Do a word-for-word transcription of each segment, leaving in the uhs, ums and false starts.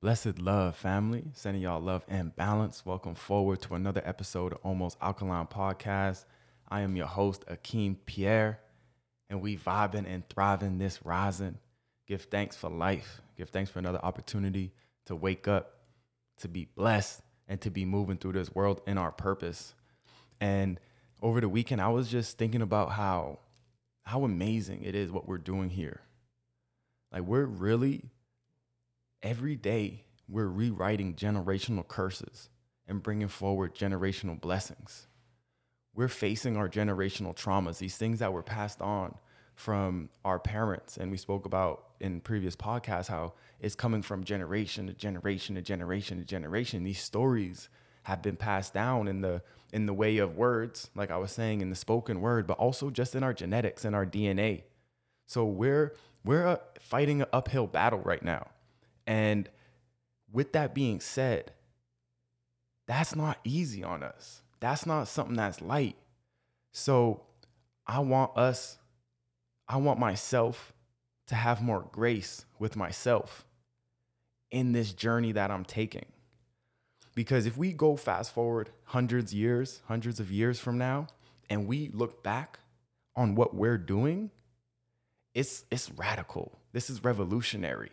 Blessed love, family. Sending y'all love and balance. Welcome forward to another episode of Almost Alkaline Podcast. I am your host, Akeem Pierre, and we vibing and thriving this rising. Give thanks for life. Give thanks for another opportunity to wake up, to be blessed, and to be moving through this world in our purpose. And over the weekend, I was just thinking about how how amazing it is what we're doing here. Like, we're really... Every day, we're rewriting generational curses and bringing forward generational blessings. We're facing our generational traumas, these things that were passed on from our parents. And we spoke about in previous podcasts how it's coming from generation to generation to generation to generation. These stories have been passed down in the in the way of words, like I was saying, in the spoken word, but also just in our genetics and our D N A. So we're we're fighting an uphill battle right now. And with that being said, that's not easy on us. That's not something that's light. So I want us, I want myself to have more grace with myself in this journey that I'm taking. Because if we go fast forward hundreds of years, hundreds of years from now, and we look back on what we're doing, it's it's radical. This is revolutionary.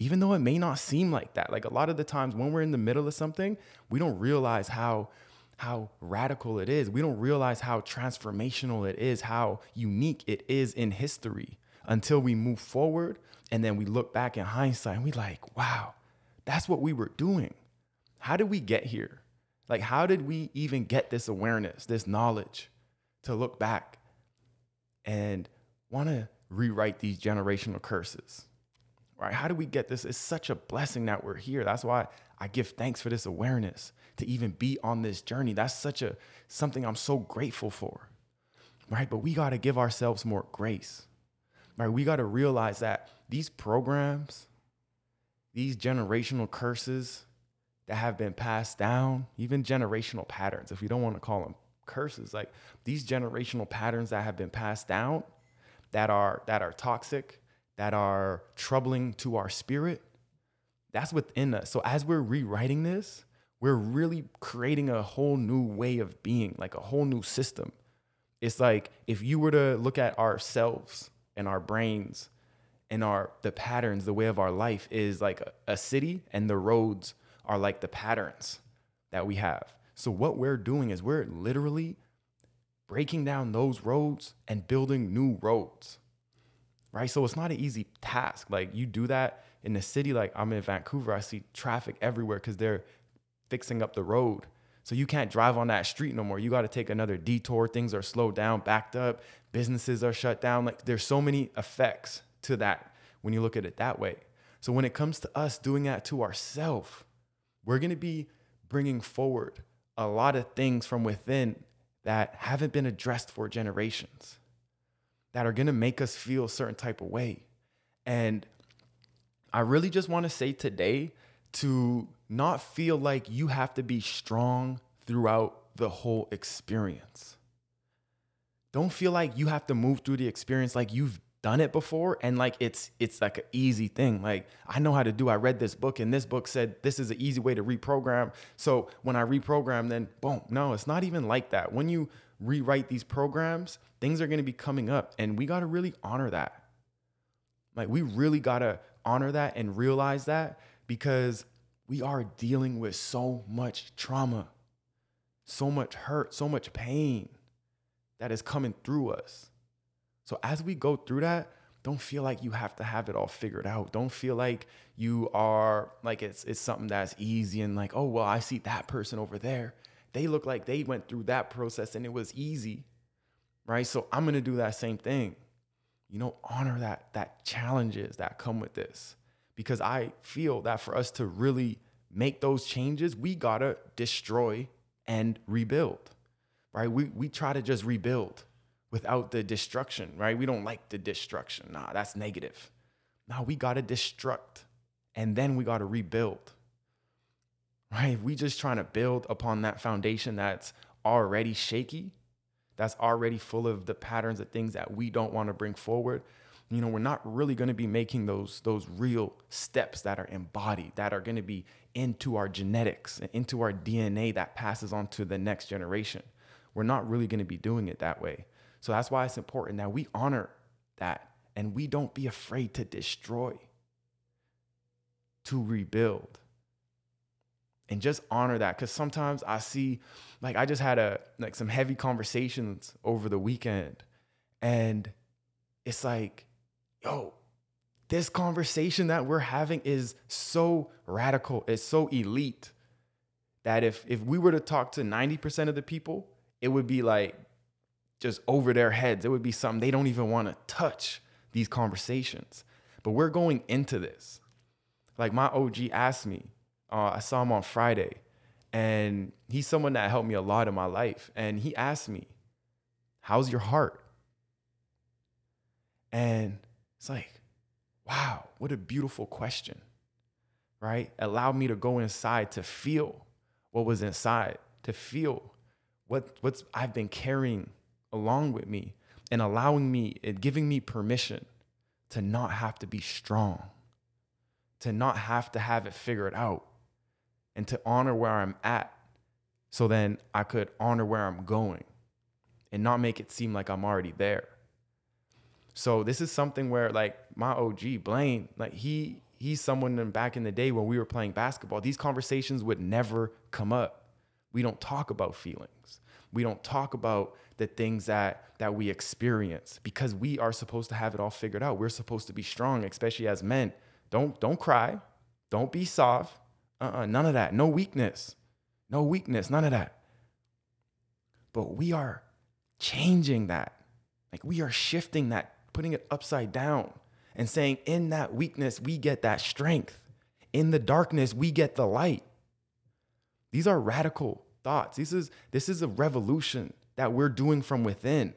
Even though it may not seem like that. Like, a lot of the times when we're in the middle of something, we don't realize how, how radical it is. We don't realize how transformational it is, how unique it is in history, until we move forward. And then we look back in hindsight and we like, wow, that's what we were doing. How did we get here? Like, how did we even get this awareness, this knowledge to look back and want to rewrite these generational curses? Right? How do we get this? It's such a blessing that we're here. That's why I give thanks for this awareness to even be on this journey. That's such a something I'm so grateful for, right? But we got to give ourselves more grace, right? We got to realize that these programs, these generational curses that have been passed down, even generational patterns, if you don't want to call them curses, like these generational patterns that have been passed down that are that are toxic, that are troubling to our spirit, that's within us. So as we're rewriting this, we're really creating a whole new way of being, like a whole new system. It's like if you were to look at ourselves and our brains and our the patterns, the way of our life is like a, a city, and the roads are like the patterns that we have. So what we're doing is we're literally breaking down those roads and building new roads. Right. So it's not an easy task. Like, you do that in the city. Like, I'm in Vancouver. I see traffic everywhere because they're fixing up the road. So you can't drive on that street no more. You got to take another detour. Things are slowed down, backed up. Businesses are shut down. Like, there's so many effects to that when you look at it that way. So when it comes to us doing that to ourselves, we're going to be bringing forward a lot of things from within that haven't been addressed for generations, that are going to make us feel a certain type of way. And I really just want to say today to not feel like you have to be strong throughout the whole experience. Don't feel like you have to move through the experience like you've done it before and like it's it's like an easy thing. Like, I know how to do, I read this book and this book said this is an easy way to reprogram. So when I reprogram, then boom. No, it's not even like that. When you rewrite these programs, things are going to be coming up, and we got to really honor that. Like, we really got to honor that and realize that, because we are dealing with so much trauma, so much hurt, so much pain that is coming through us. So as we go through that, don't feel like you have to have it all figured out. Don't feel like you are like it's it's something that's easy and like, oh, well, I see that person over there. They look like they went through that process and it was easy, right? So I'm going to do that same thing. You know, honor that, that challenges that come with this, because I feel that for us to really make those changes, we got to destroy and rebuild, right? We, we try to just rebuild without the destruction, right? We don't like the destruction. Nah, that's negative. Nah, we got to destruct and then we got to rebuild. Right? We just trying to build upon that foundation that's already shaky, that's already full of the patterns of things that we don't want to bring forward. you know, we're not really going to be making those those real steps that are embodied, that are going to be into our genetics and into our D N A that passes on to the next generation. We're not really going to be doing it that way. So that's why it's important that we honor that and we don't be afraid to destroy, to rebuild, and just honor that. Because sometimes I see, like, I just had a like some heavy conversations over the weekend, and it's like, yo, this conversation that we're having is so radical, it's so elite, that if if we were to talk to ninety percent of the people, it would be like just over their heads. It would be something they don't even want to touch, these conversations. But we're going into this. Like, my O G asked me, uh, I saw him on Friday, and he's someone that helped me a lot in my life. And he asked me, how's your heart? And it's like, wow, what a beautiful question, right? Allowed me to go inside, to feel what was inside, to feel what what's I've been carrying along with me, and allowing me, and giving me permission to not have to be strong, to not have to have it figured out, and to honor where I'm at, so then I could honor where I'm going and not make it seem like I'm already there. So this is something where, like, my O G, Blaine, like he he's someone in, back in the day when we were playing basketball, these conversations would never come up. We don't talk about feelings. We don't talk about the things that that we experience, because we are supposed to have it all figured out. We're supposed to be strong, especially as men. Don't don't cry. Don't be soft. Uh-uh, none of that. No weakness. No weakness. None of that. But we are changing that. Like, we are shifting that, putting it upside down, and saying, in that weakness, we get that strength. In the darkness, we get the light. These are radical thoughts. This is this is a revolution that we're doing from within.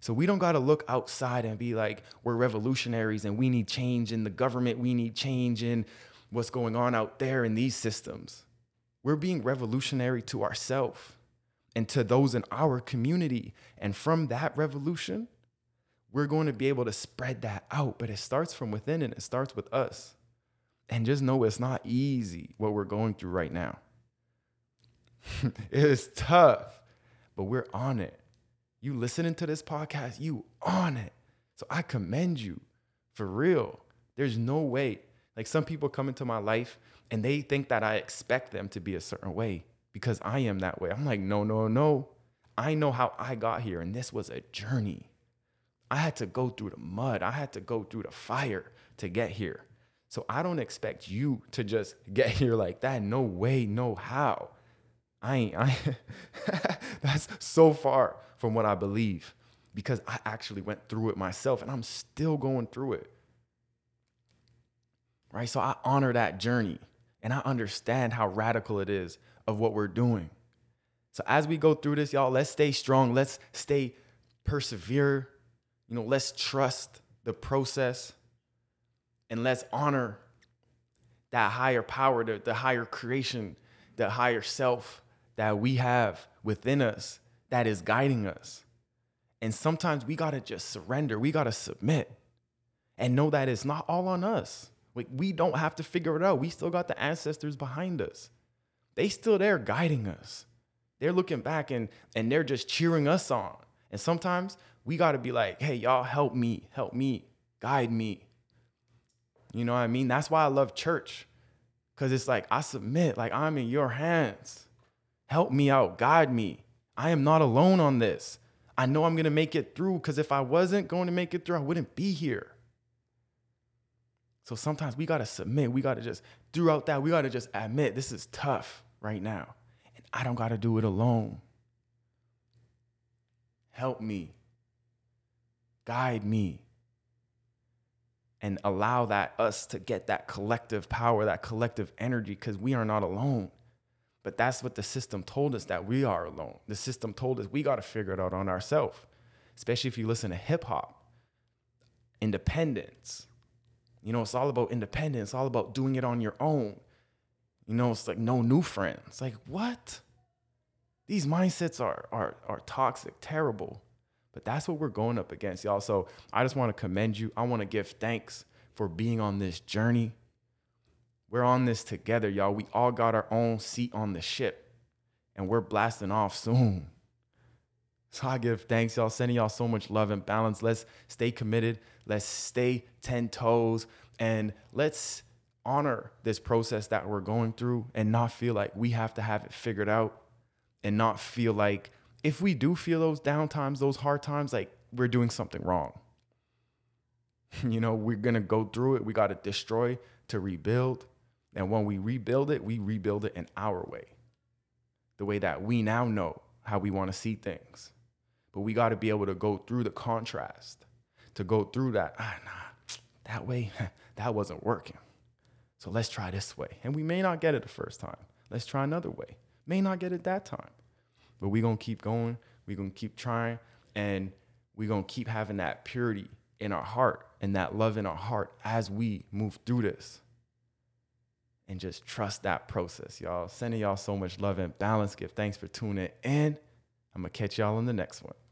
So we don't got to look outside and be like, we're revolutionaries and we need change in the government. We need change in what's going on out there in these systems. We're being revolutionary to ourselves and to those in our community. And from that revolution, we're going to be able to spread that out. But it starts from within, and it starts with us. And just know it's not easy what we're going through right now. It's tough, but we're on it. You listening to this podcast, you on it. So I commend you, for real. There's no way. Like, some people come into my life and they think that I expect them to be a certain way because I am that way. I'm like, no, no, no. I know how I got here, and this was a journey. I had to go through the mud. I had to go through the fire to get here. So I don't expect you to just get here like that. No way, no how. I ain't, I ain't. That's so far from what I believe, because I actually went through it myself, and I'm still going through it. Right? So I honor that journey, and I understand how radical it is of what we're doing. So as we go through this, y'all, let's stay strong. Let's stay persevere. You know, let's trust the process, and let's honor that higher power, the, the higher creation, the higher self that we have within us that is guiding us. And sometimes we got to just surrender. We got to submit and know that it's not all on us. Like, we don't have to figure it out. We still got the ancestors behind us. They still there guiding us. They're looking back, and, and they're just cheering us on. And sometimes we got to be like, hey, y'all, help me, help me, guide me. You know what I mean? That's why I love church, because it's like, I submit, like, I'm in your hands. Help me out, guide me. I am not alone on this. I know I'm going to make it through, because if I wasn't going to make it through, I wouldn't be here. So sometimes we got to submit. We got to just, throughout that, we got to just admit this is tough right now, and I don't got to do it alone. Help me. Guide me, and allow that us to get that collective power, that collective energy, because we are not alone. But that's what the system told us, that we are alone. The system told us we got to figure it out on ourselves, especially if you listen to hip hop. Independence. You know, it's all about independence. It's all about doing it on your own. You know, it's like no new friends. Like, what? These mindsets are, are, are toxic, terrible. But that's what we're going up against, y'all. So I just want to commend you. I want to give thanks for being on this journey. We're on this together, y'all. We all got our own seat on the ship, and we're blasting off soon. So I give thanks, y'all. Sending y'all so much love and balance. Let's stay committed. Let's stay ten toes. And let's honor this process that we're going through and not feel like we have to have it figured out, and not feel like if we do feel those down times, those hard times, like we're doing something wrong. You know, we're going to go through it. We got to destroy to rebuild. And when we rebuild it, we rebuild it in our way. The way that we now know how we want to see things. But we got to be able to go through the contrast, to go through that. Ah, nah, that way, that wasn't working. So let's try this way. And we may not get it the first time. Let's try another way. May not get it that time. But we're going to keep going. We're going to keep trying. And we're going to keep having that purity in our heart and that love in our heart as we move through this. And just trust that process, y'all. Sending y'all so much love and balance. Give thanks for tuning in. I'm going to catch y'all in the next one.